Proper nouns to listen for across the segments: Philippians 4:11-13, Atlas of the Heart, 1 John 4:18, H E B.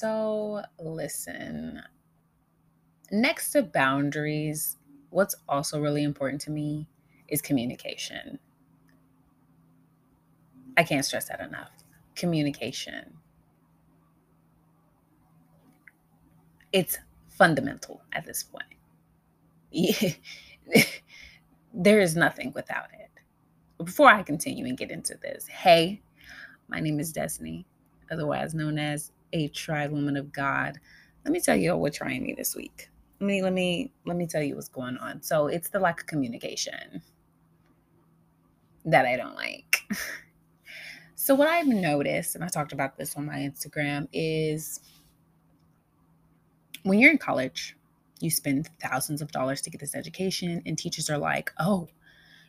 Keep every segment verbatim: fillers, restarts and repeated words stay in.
So listen, next to boundaries, what's also really important to me is communication. I can't stress that enough. Communication. It's fundamental at this point. Yeah. There is nothing without it. Before I continue and get into this, hey, my name is Destiny, otherwise known as a tried woman of God. Let me tell you what trying me this week. Let me, let me, let me tell you what's going on. So it's the lack of communication that I don't like. So what I've noticed, and I talked about this on my Instagram, is when you're in college, you spend thousands of dollars to get this education, and teachers are like, oh,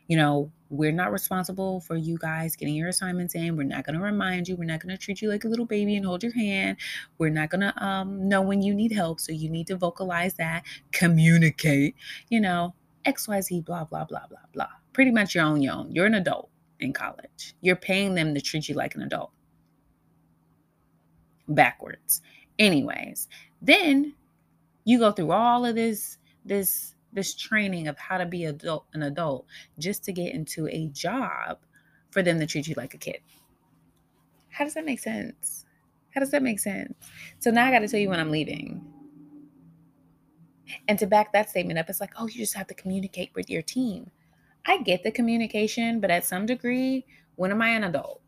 you know, we're not responsible for you guys getting your assignments in. We're not going to remind you. We're not going to treat you like a little baby and hold your hand. We're not going to um, know when you need help. So you need to vocalize that, communicate, you know, X, Y, Z, blah, blah, blah, blah, blah. Pretty much you're on your own. You're an adult in college. You're paying them to treat you like an adult. Backwards. Anyways, then you go through all of this, this, this training of how to be adult, an adult, just to get into a job for them to treat you like a kid. How does that make sense? How does that make sense? So now I got to tell you when I'm leaving. And to back that statement up, it's like, oh, you just have to communicate with your team. I get the communication, but at some degree, when am I an adult?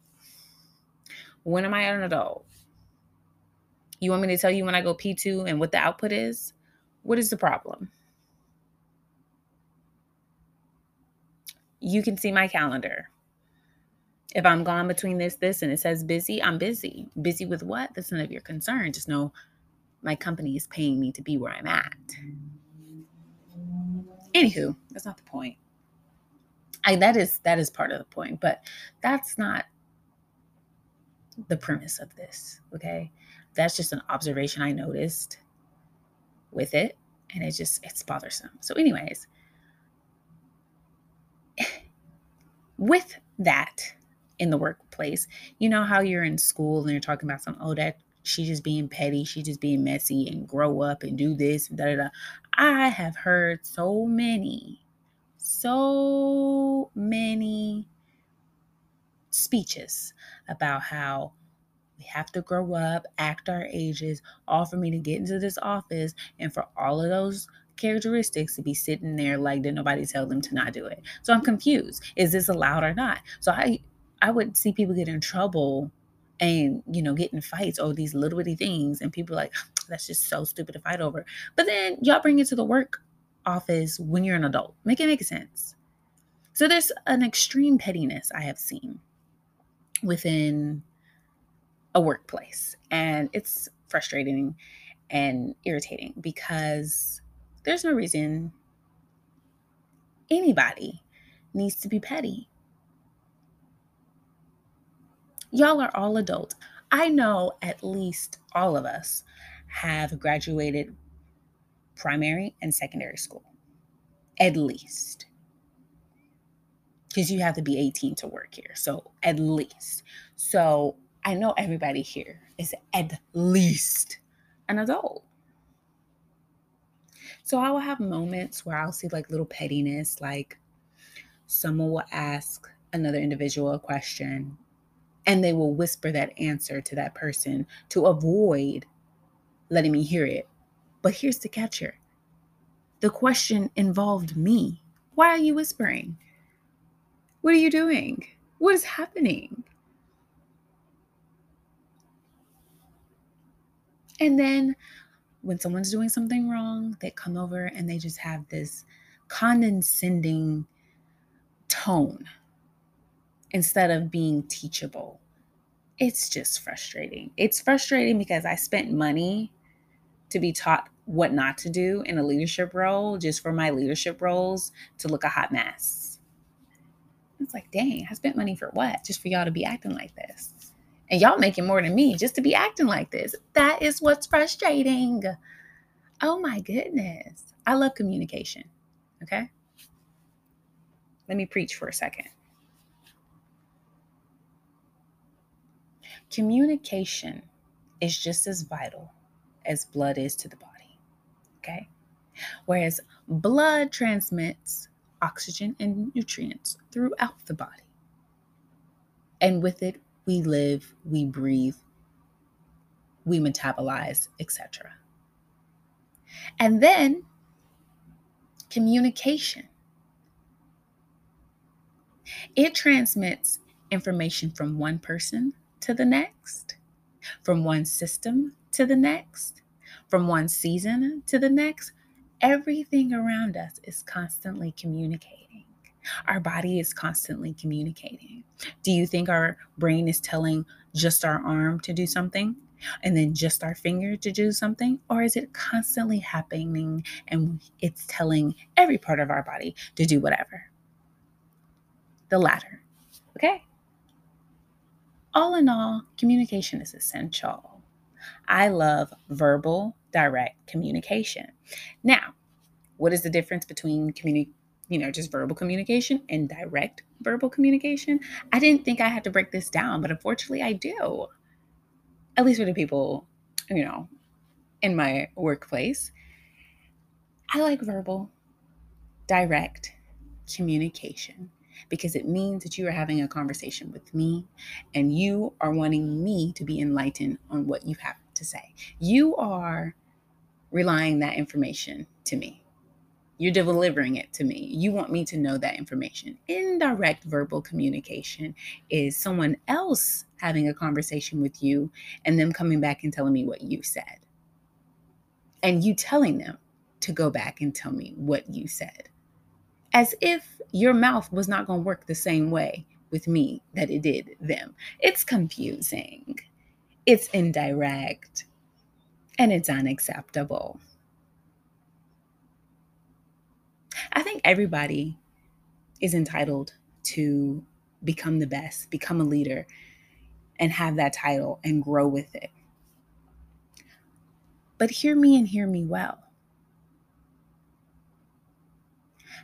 When am I an adult? You want me to tell you when I go P two and what the output is? What is the problem? You can see my calendar. If I'm gone between this, this, and it says busy, I'm busy. Busy with what? That's none of your concern. Just know my company is paying me to be where I'm at. Anywho, that's not the point. I, that is, that is part of the point, but that's not the premise of this, okay? That's just an observation I noticed with it, and it just, it's bothersome. So anyways, with that in the workplace, you know how you're in school and you're talking about some, oh, that she's just being petty, she's just being messy, and grow up and do this, and da da da. I have heard so many, so many speeches about how we have to grow up, act our ages, all for me to get into this office and for all of those characteristics to be sitting there like, did nobody tell them to not do it? So I'm confused. Is this allowed or not? So I, I would see people get in trouble and, you know, get in fights over these little bitty things. And people are like, that's just so stupid to fight over. But then y'all bring it to the work office when you're an adult. Make it make sense. So there's an extreme pettiness I have seen within a workplace, and it's frustrating and irritating because there's no reason anybody needs to be petty. Y'all are all adults. I know at least all of us have graduated primary and secondary school, at least, because you have to be eighteen to work here. So at least, so I know everybody here is at least an adult. So I will have moments where I'll see like little pettiness, like someone will ask another individual a question and they will whisper that answer to that person to avoid letting me hear it. But here's the catcher. The question involved me. Why are you whispering? What are you doing? What is happening? And then when someone's doing something wrong, they come over and they just have this condescending tone instead of being teachable. It's just frustrating. It's frustrating because I spent money to be taught what not to do in a leadership role just for my leadership roles to look a hot mess. It's like, dang, I spent money for what? Just for y'all to be acting like this. And y'all making more than me just to be acting like this. That is what's frustrating. Oh my goodness. I love communication. Okay? Let me preach for a second. Communication is just as vital as blood is to the body, okay? Whereas blood transmits oxygen and nutrients throughout the body. And with it, we live, we breathe, we metabolize, et cetera. And then communication. It transmits information from one person to the next, from one system to the next, from one season to the next. Everything around us is constantly communicating. Our body is constantly communicating. Do you think our brain is telling just our arm to do something and then just our finger to do something? Or is it constantly happening and it's telling every part of our body to do whatever? The latter, okay? All in all, communication is essential. I love verbal, direct communication. Now, what is the difference between communi- you know, just verbal communication and direct verbal communication? I didn't think I had to break this down, but unfortunately I do. At least for the people, you know, in my workplace. I like verbal, direct communication, because it means that you are having a conversation with me and you are wanting me to be enlightened on what you have to say. You are relying that information to me. You're delivering it to me. You want me to know that information. Indirect verbal communication is someone else having a conversation with you and them coming back and telling me what you said. And you telling them to go back and tell me what you said. As if your mouth was not going to work the same way with me that it did them. It's confusing. It's indirect. And it's unacceptable. I think everybody is entitled to become the best, become a leader, and have that title and grow with it. But hear me and hear me well.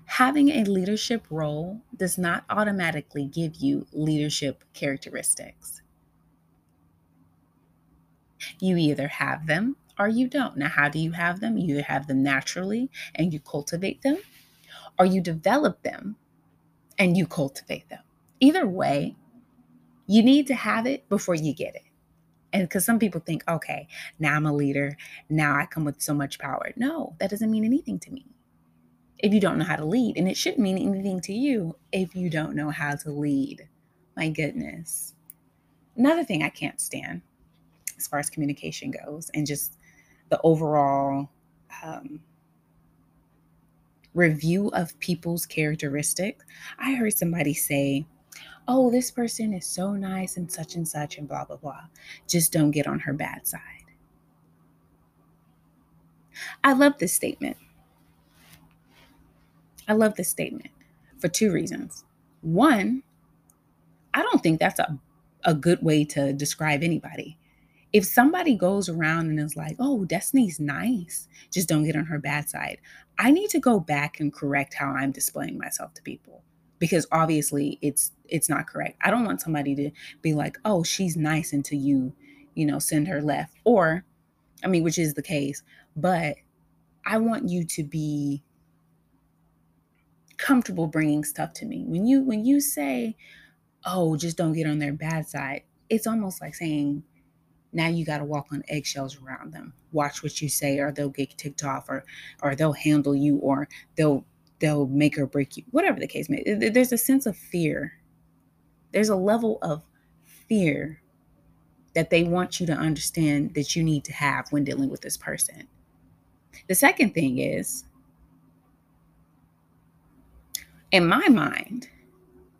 Having a leadership role does not automatically give you leadership characteristics. You either have them or you don't. Now, how do you have them? You either have them naturally and you cultivate them, or you develop them and you cultivate them. Either way, you need to have it before you get it. And because some people think, okay, now I'm a leader. Now I come with so much power. No, that doesn't mean anything to me if you don't know how to lead. And it shouldn't mean anything to you if you don't know how to lead. My goodness. Another thing I can't stand as far as communication goes and just the overall um, review of people's characteristics. I heard somebody say, oh, this person is so nice and such and such and blah, blah, blah. Just don't get on her bad side. I love this statement. I love this statement for two reasons. One, I don't think that's a, a good way to describe anybody. If somebody goes around and is like, oh, Destiny's nice, just don't get on her bad side, I need to go back and correct how I'm displaying myself to people, because obviously it's it's not correct. I don't want somebody to be like, oh, she's nice until you, you know, send her left. Or, I mean, which is the case, but I want you to be comfortable bringing stuff to me. When you when you say, oh, just don't get on their bad side, it's almost like saying, now you got to walk on eggshells around them. Watch what you say or they'll get ticked off, or or they'll handle you, or they'll they'll make or break you. Whatever the case may be, there's a sense of fear. There's a level of fear that they want you to understand that you need to have when dealing with this person. The second thing is, in my mind,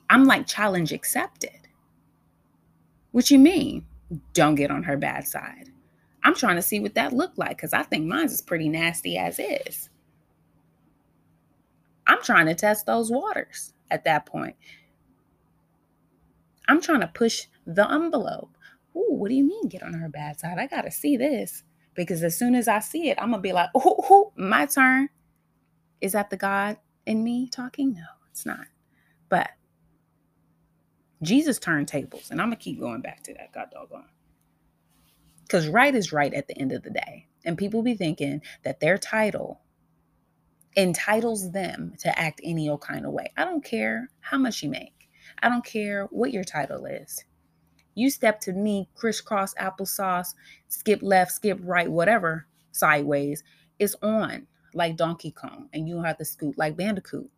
I'm like, challenge accepted. What you mean? Don't get on her bad side. I'm trying to see what that looked like, because I think mine's is pretty nasty as is. I'm trying to test those waters at that point. I'm trying to push the envelope. Ooh, what do you mean get on her bad side? I got to see this, because as soon as I see it, I'm going to be like, ooh, ooh, my turn. Is that the God in me talking? No. It's not. But Jesus turned tables, and I'm going to keep going back to that, God doggone. Because right is right at the end of the day. And people be thinking that their title entitles them to act any old kind of way. I don't care how much you make. I don't care what your title is. You step to me, crisscross applesauce, skip left, skip right, whatever, sideways. It's on like Donkey Kong, and you have to scoot like Bandicoot.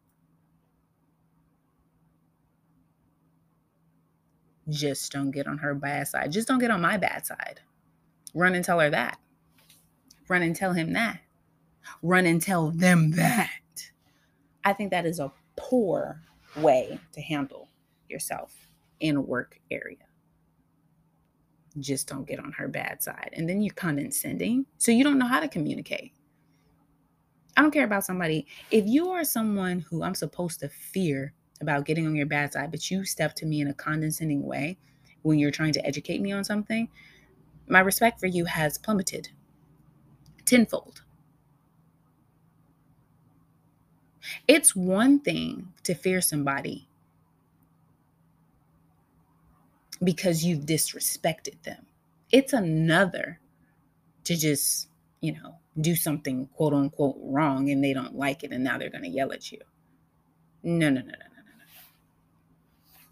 Just don't get on her bad side. Just don't get on my bad side. Run and tell her that. Run and tell him that. Run and tell them that. I think that is a poor way to handle yourself in a work area. Just don't get on her bad side. And then you're condescending. So you don't know how to communicate. I don't care about somebody. If you are someone who I'm supposed to fear about getting on your bad side, but you step to me in a condescending way when you're trying to educate me on something, my respect for you has plummeted tenfold. It's one thing to fear somebody because you've disrespected them. It's another to just, you know, do something quote unquote wrong and they don't like it and now they're going to yell at you. No, no, no, no, no, no.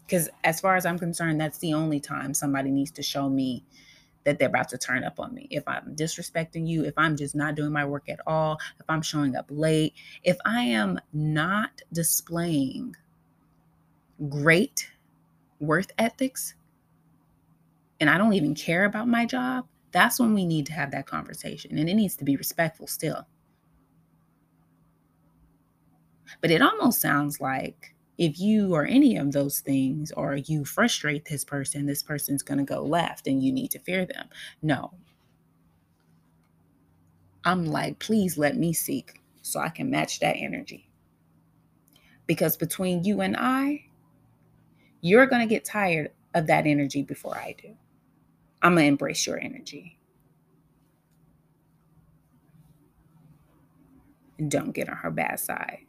Because as far as I'm concerned, that's the only time somebody needs to show me that they're about to turn up on me. If I'm disrespecting you, if I'm just not doing my work at all, if I'm showing up late, if I am not displaying great worth ethics, and I don't even care about my job, that's when we need to have that conversation. And it needs to be respectful still. But it almost sounds like if you are any of those things or you frustrate this person, this person's going to go left and you need to fear them. No. I'm like, please let me seek so I can match that energy. Because between you and I, you're going to get tired of that energy before I do. I'm going to embrace your energy. Don't get on her bad side.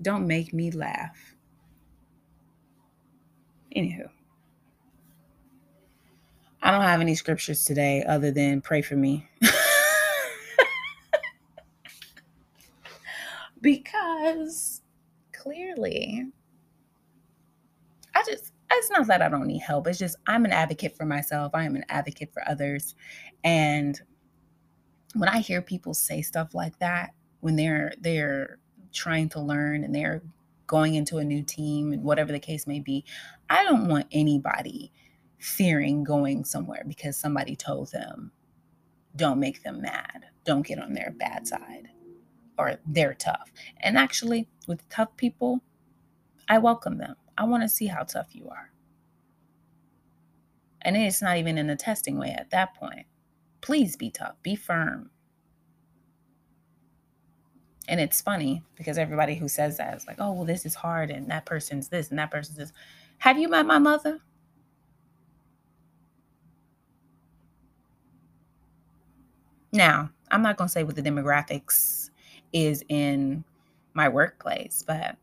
Don't make me laugh. Anywho, I don't have any scriptures today other than pray for me. Because clearly, I just, it's not that I don't need help. It's just I'm an advocate for myself. I am an advocate for others. And when I hear people say stuff like that, when they're they're trying to learn and they're going into a new team and whatever the case may be, I don't want anybody fearing going somewhere because somebody told them, don't make them mad. Don't get on their bad side or they're tough. And actually, with tough people, I welcome them. I want to see how tough you are. And it's not even in a testing way at that point. Please be tough. Be firm. And it's funny because everybody who says that is like, oh, well, this is hard and that person's this and that person's this. Have you met my mother? Now, I'm not going to say what the demographics is in my workplace, but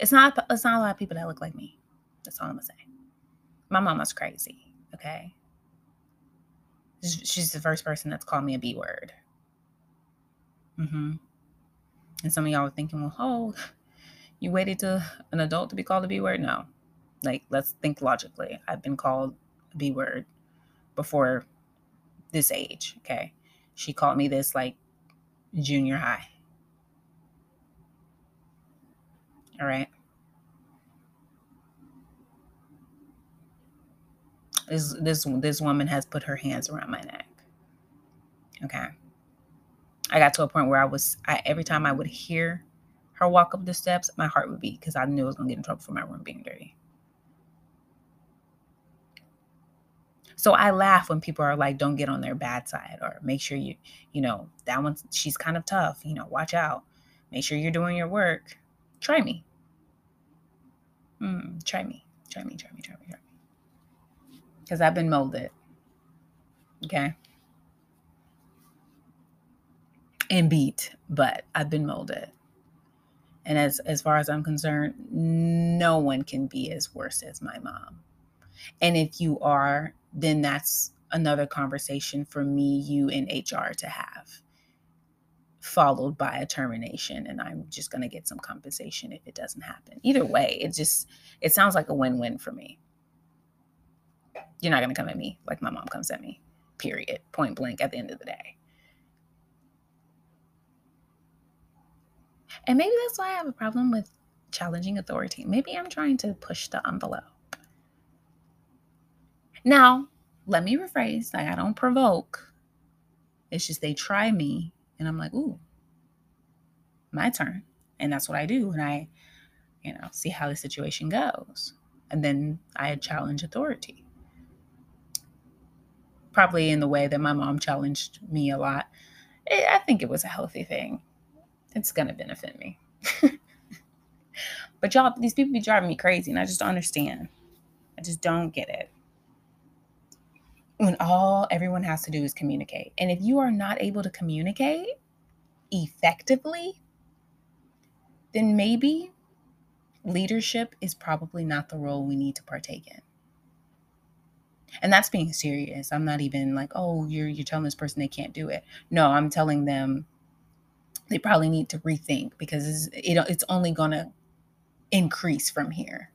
It's not, it's not a lot of people that look like me. That's all I'm going to say. My mama's crazy, okay? She's the first person that's called me a B word. Mm-hmm. And some of y'all are thinking, well, oh, you waited till an adult to be called a B word? No. Like, let's think logically. I've been called a B word before this age, okay? She called me this, like, junior high. All right. This this this woman has put her hands around my neck. Okay. I got to a point where I was I every time I would hear her walk up the steps, my heart would beat because I knew I was gonna get in trouble for my room being dirty. So I laugh when people are like, don't get on their bad side or make sure you you know, that one's she's kind of tough, you know, watch out. Make sure you're doing your work. Try me. Mm, try me. Try me, try me, try me, try me. Because I've been molded. Okay? And beat, but I've been molded. And as, as far as I'm concerned, no one can be as worse as my mom. And if you are, then that's another conversation for me, you, and H R to have, followed by a termination. And I'm just going to get some compensation if it doesn't happen. Either way, it just, it sounds like a win-win for me. You're not going to come at me like my mom comes at me, period, point blank at the end of the day. And maybe that's why I have a problem with challenging authority. Maybe I'm trying to push the envelope. Now, let me rephrase. Like, I don't provoke. It's just they try me, and I'm like, ooh, my turn. And that's what I do. And I, you know, see how the situation goes. And then I challenge authority. Probably in the way that my mom challenged me a lot. I think it was a healthy thing. It's going to benefit me. But y'all, these people be driving me crazy, and I just don't understand. I just don't get it. When all everyone has to do is communicate. And if you are not able to communicate effectively, then maybe leadership is probably not the role we need to partake in. And that's being serious. I'm not even like, oh, you're you're telling this person they can't do it. No, I'm telling them they probably need to rethink, because it, it's only going to increase from here.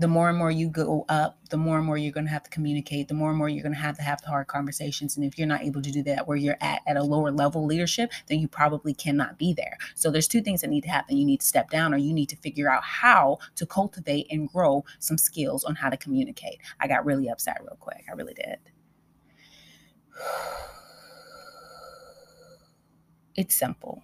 The more and more you go up, the more and more you're going to have to communicate, the more and more you're going to have to have the hard conversations. And if you're not able to do that where you're at, at a lower level leadership, then you probably cannot be there. So there's two things that need to happen. You need to step down, or you need to figure out how to cultivate and grow some skills on how to communicate. I got really upset real quick. I really did. It's simple.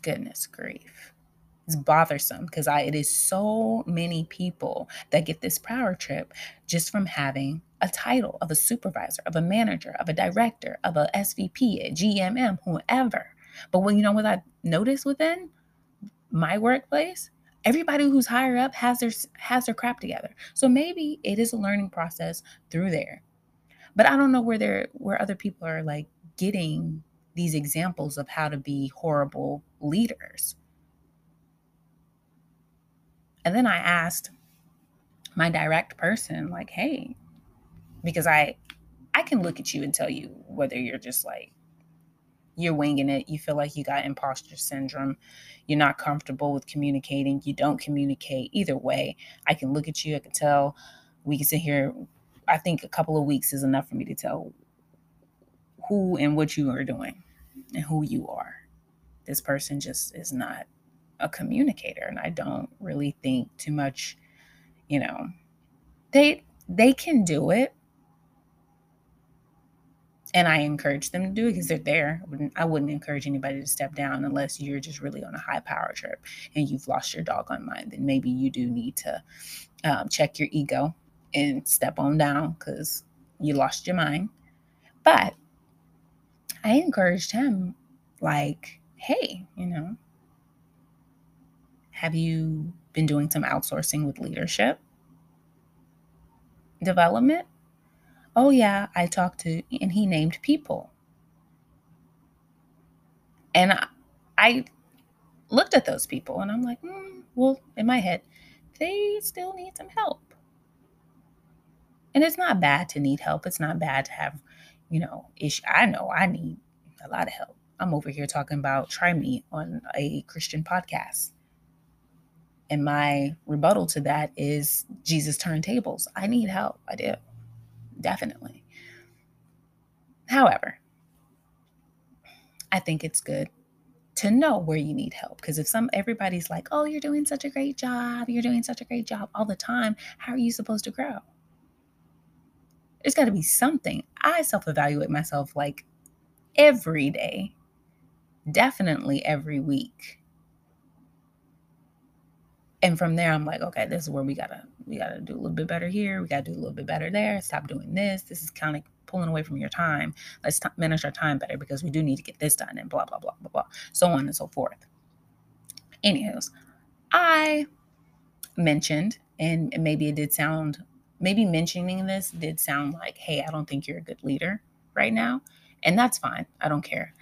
Goodness grief. It's bothersome, because I it is so many people that get this power trip just from having a title of a supervisor, of a manager, of a director, of a S V P, a G M M, whoever. But when you know what I noticed within my workplace? Everybody who's higher up has their has their crap together. So maybe it is a learning process through there. But I don't know where they're where other people are like getting these examples of how to be horrible leaders. And then I asked my direct person, like, hey, because I I can look at you and tell you whether you're just like, you're winging it, you feel like you got imposter syndrome, you're not comfortable with communicating, you don't communicate. Either way, I can look at you, I can tell, we can sit here. I think a couple of weeks is enough for me to tell who and what you are doing and who you are. This person just is not a communicator. And I don't really think too much, you know, they, they can do it. And I encourage them to do it because they're there. I wouldn't, I wouldn't encourage anybody to step down unless you're just really on a high power trip and you've lost your doggone mind. Then maybe you do need to um, check your ego and step on down because you lost your mind. But I encouraged him, like, hey, you know, have you been doing some outsourcing with leadership development? Oh, yeah, I talked to, and he named people. And I, I looked at those people and I'm like, mm, well, in my head, they still need some help. And it's not bad to need help. It's not bad to have, you know, ish. I know I need a lot of help. I'm over here talking about try me on a Christian podcast. And my rebuttal to that is Jesus turned tables. I need help. I do. Definitely. However, I think it's good to know where you need help, because if some everybody's like, oh, you're doing such a great job, you're doing such a great job all the time, how are you supposed to grow? There's got to be something. I self-evaluate myself like every day, definitely every week. And from there, I'm like, okay, this is where we gotta we gotta do a little bit better here. We gotta do a little bit better there. Stop doing this. This is kind of pulling away from your time. Let's t- manage our time better because we do need to get this done and blah, blah, blah, blah, blah, so on and so forth. Anywho's, I mentioned, and maybe it did sound, maybe mentioning this did sound like, hey, I don't think you're a good leader right now. And that's fine. I don't care.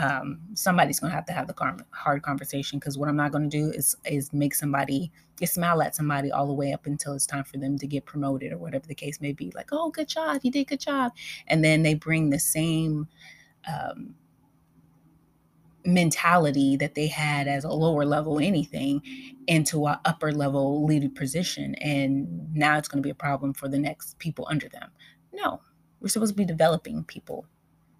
um, somebody's going to have to have the hard conversation, because what I'm not going to do is is make somebody smile at somebody all the way up until it's time for them to get promoted or whatever the case may be. Like, oh, good job. You did good job. And then they bring the same um, mentality that they had as a lower level anything into an upper level leader position. And now it's going to be a problem for the next people under them. No, we're supposed to be developing people.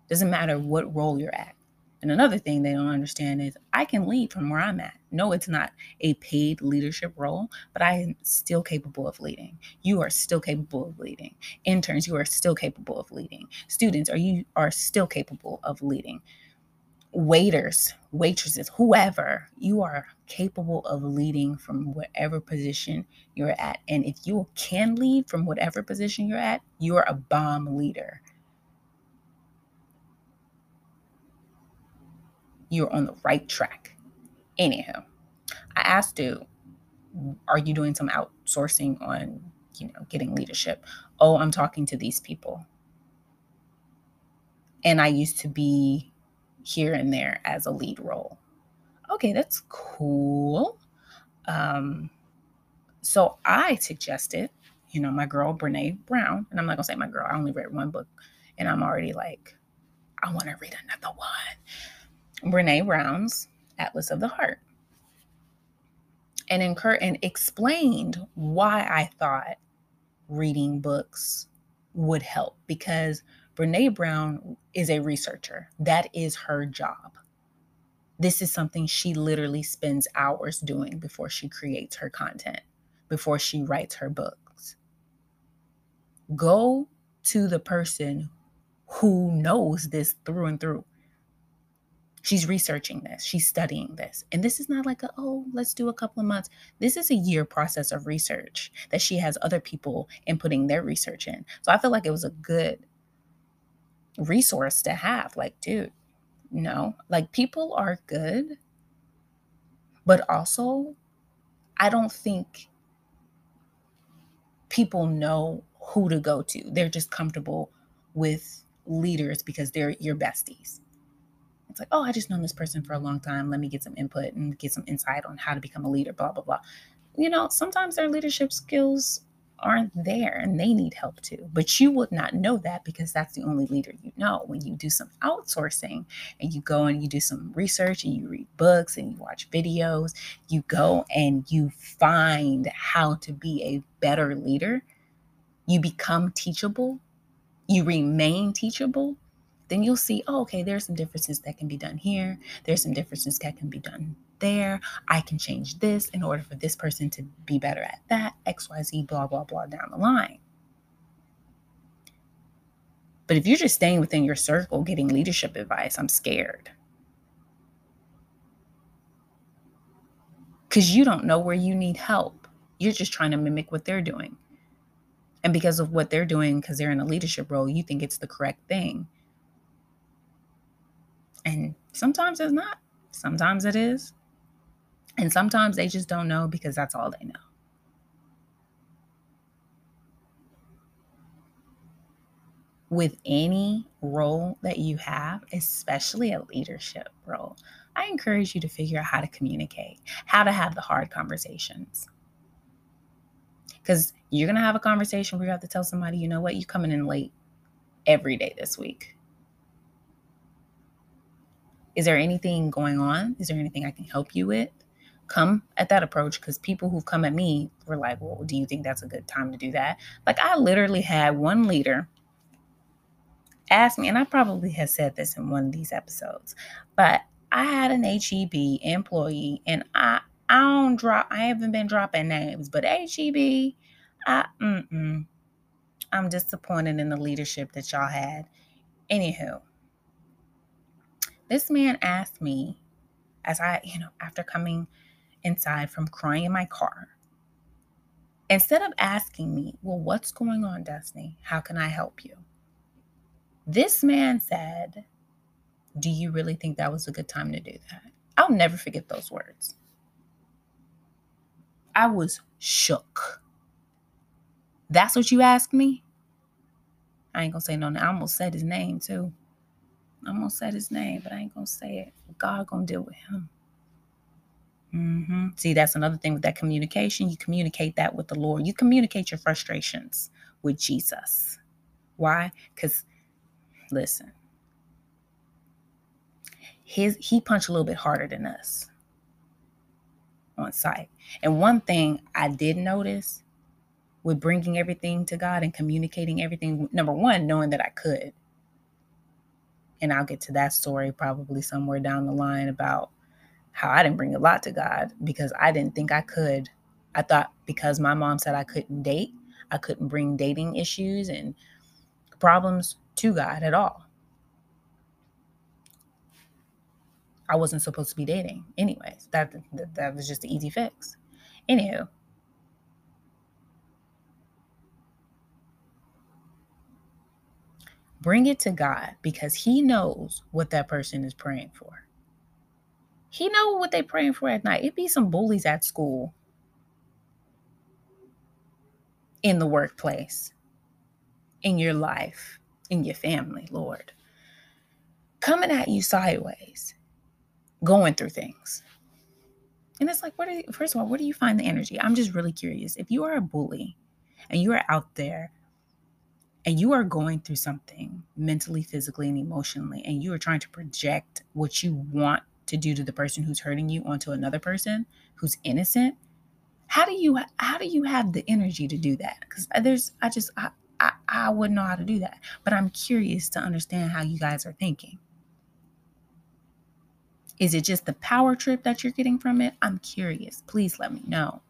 Doesn't matter what role you're at. And another thing they don't understand is I can lead from where I'm at. No, it's not a paid leadership role, but I am still capable of leading. You are still capable of leading. Interns, you are still capable of leading. Students, are you are still capable of leading. Waiters, waitresses, whoever, you are capable of leading from whatever position you're at. And if you can lead from whatever position you're at, you're a bomb leader. You're on the right track. Anyhow, I asked you, are you doing some outsourcing on, you know, getting leadership? Oh, I'm talking to these people. And I used to be here and there as a lead role. Okay, that's cool. Um, so I suggested, you know, my girl, Brené Brown, and I'm not gonna say my girl, I only read one book and I'm already like, I wanna read another one. Brené Brown's Atlas of the Heart, and incur and explained why I thought reading books would help, because Brené Brown is a researcher. That is her job. This is something she literally spends hours doing before she creates her content, before she writes her books. Go to the person who knows this through and through. She's researching this. She's studying this. And this is not like, a, oh, let's do a couple of months. This is a year process of research that she has other people inputting their research in. So I feel like it was a good resource to have. Like, dude, no. Like, people are good. But also, I don't think people know who to go to. They're just comfortable with leaders because they're your besties. It's like, oh, I just known this person for a long time. Let me get some input and get some insight on how to become a leader, blah, blah, blah. You know, sometimes their leadership skills aren't there and they need help too. But you would not know that because that's the only leader you know. When you do some outsourcing and you go and you do some research and you read books and you watch videos, you go and you find how to be a better leader. You become teachable. You remain teachable. Then you'll see, oh, okay, there's some differences that can be done here. There's some differences that can be done there. I can change this in order for this person to be better at that, X, Y, Z, blah, blah, blah, down the line. But if you're just staying within your circle getting leadership advice, I'm scared. Because you don't know where you need help. You're just trying to mimic what they're doing. And because of what they're doing, because they're in a leadership role, you think it's the correct thing. And sometimes it's not. Sometimes it is. And sometimes they just don't know because that's all they know. With any role that you have, especially a leadership role, I encourage you to figure out how to communicate, how to have the hard conversations. Because you're going to have a conversation where you have to tell somebody, you know what, you're coming in late every day this week. Is there anything going on? Is there anything I can help you with? Come at that approach, because people who've come at me were like, well, do you think that's a good time to do that? Like, I literally had one leader ask me, and I probably have said this in one of these episodes, but I had an H E B employee, and I, I don't drop, I haven't been dropping names, but H E B, I, mm-mm, I'm disappointed in the leadership that y'all had. Anywho. This man asked me, as I, you know, after coming inside from crying in my car, instead of asking me, well, what's going on, Destiny? How can I help you? This man said, do you really think that was a good time to do that? I'll never forget those words. I was shook. That's what you asked me? I ain't gonna say no. I almost said his name too. I'm going to say his name, but I ain't going to say it. God going to deal with him. Mm-hmm. See, that's another thing with that communication. You communicate that with the Lord. You communicate your frustrations with Jesus. Why? Because, listen, his he punched a little bit harder than us on sight. And one thing I did notice with bringing everything to God and communicating everything, number one, knowing that I could. And I'll get to that story probably somewhere down the line about how I didn't bring a lot to God because I didn't think I could. I thought because my mom said I couldn't date, I couldn't bring dating issues and problems to God at all. I wasn't supposed to be dating anyways. That that, that was just the easy fix. Anywho. Bring it to God because he knows what that person is praying for. He knows what they're praying for at night. It'd be some bullies at school, in the workplace, in your life, in your family, Lord. Coming at you sideways, going through things. And it's like, what are you, first of all, where do you find the energy? I'm just really curious. If you are a bully and you are out there, and you are going through something mentally, physically, and emotionally, and you are trying to project what you want to do to the person who's hurting you onto another person who's innocent, how do you how do you have the energy to do that? Because there's I just I, I I wouldn't know how to do that. But I'm curious to understand how you guys are thinking. Is it just the power trip that you're getting from it? I'm curious. Please let me know.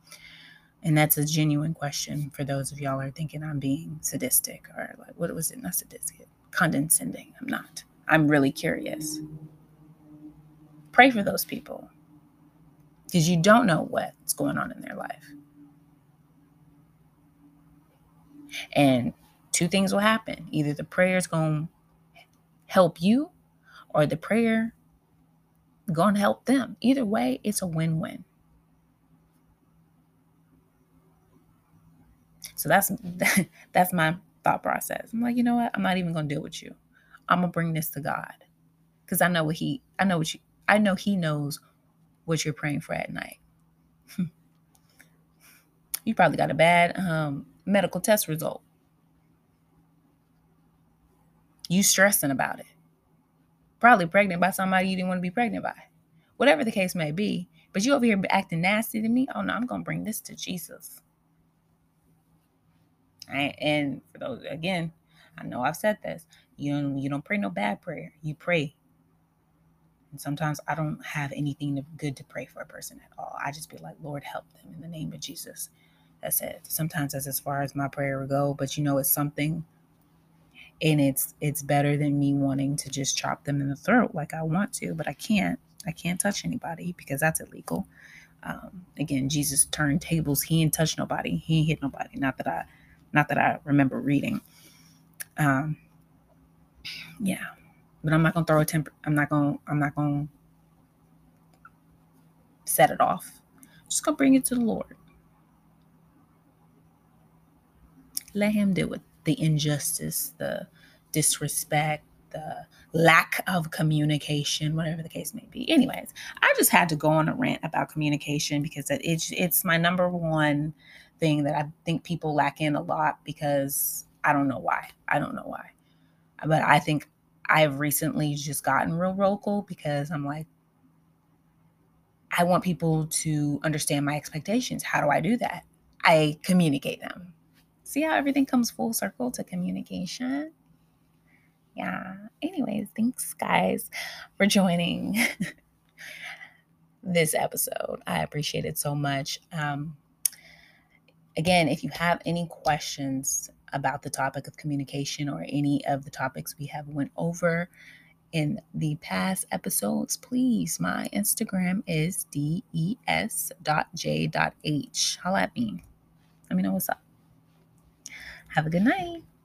And that's a genuine question for those of y'all who are thinking I'm being sadistic or like, what was it? Not sadistic, condescending. I'm not. I'm really curious. Pray for those people because you don't know what's going on in their life. And two things will happen. Either the prayer is going to help you or the prayer is going to help them. Either way, it's a win-win. So that's that's my thought process. I'm like, you know what? I'm not even gonna deal with you. I'm gonna bring this to God, because I know what he, I know what you, I know he knows what you're praying for at night. You probably got a bad um, medical test result. You stressing about it. Probably pregnant by somebody you didn't want to be pregnant by. Whatever the case may be, but you over here acting nasty to me. Oh no, I'm gonna bring this to Jesus. I, and for those, again, I know I've said this, you don't, you don't pray no bad prayer. You pray. And sometimes I don't have anything to, good to pray for a person at all. I just be like, Lord, help them in the name of Jesus. That's it. Sometimes that's as far as my prayer will go, but you know, it's something, and it's, it's better than me wanting to just chop them in the throat like I want to, but I can't, I can't touch anybody because that's illegal. Um, again, Jesus turned tables. He ain't touched nobody. He ain't hit nobody. Not that I, Not that I remember reading. Um, yeah, but I'm not going to throw a temper. I'm not going I'm not going to set it off. I'm just going to bring it to the Lord. Let him deal with the injustice, the disrespect, the lack of communication, whatever the case may be. Anyways, I just had to go on a rant about communication because it's, it's my number one thing that I think people lack in a lot, because I don't know why. I don't know why. But I think I've recently just gotten real vocal because I'm like, I want people to understand my expectations. How do I do that? I communicate them. See how everything comes full circle to communication? Yeah. Anyways, thanks guys for joining this episode. I appreciate it so much. Um, Again, if you have any questions about the topic of communication or any of the topics we have went over in the past episodes, please, my Instagram is des dot j dot h. Holla at me. Let me know what's up. Have a good night.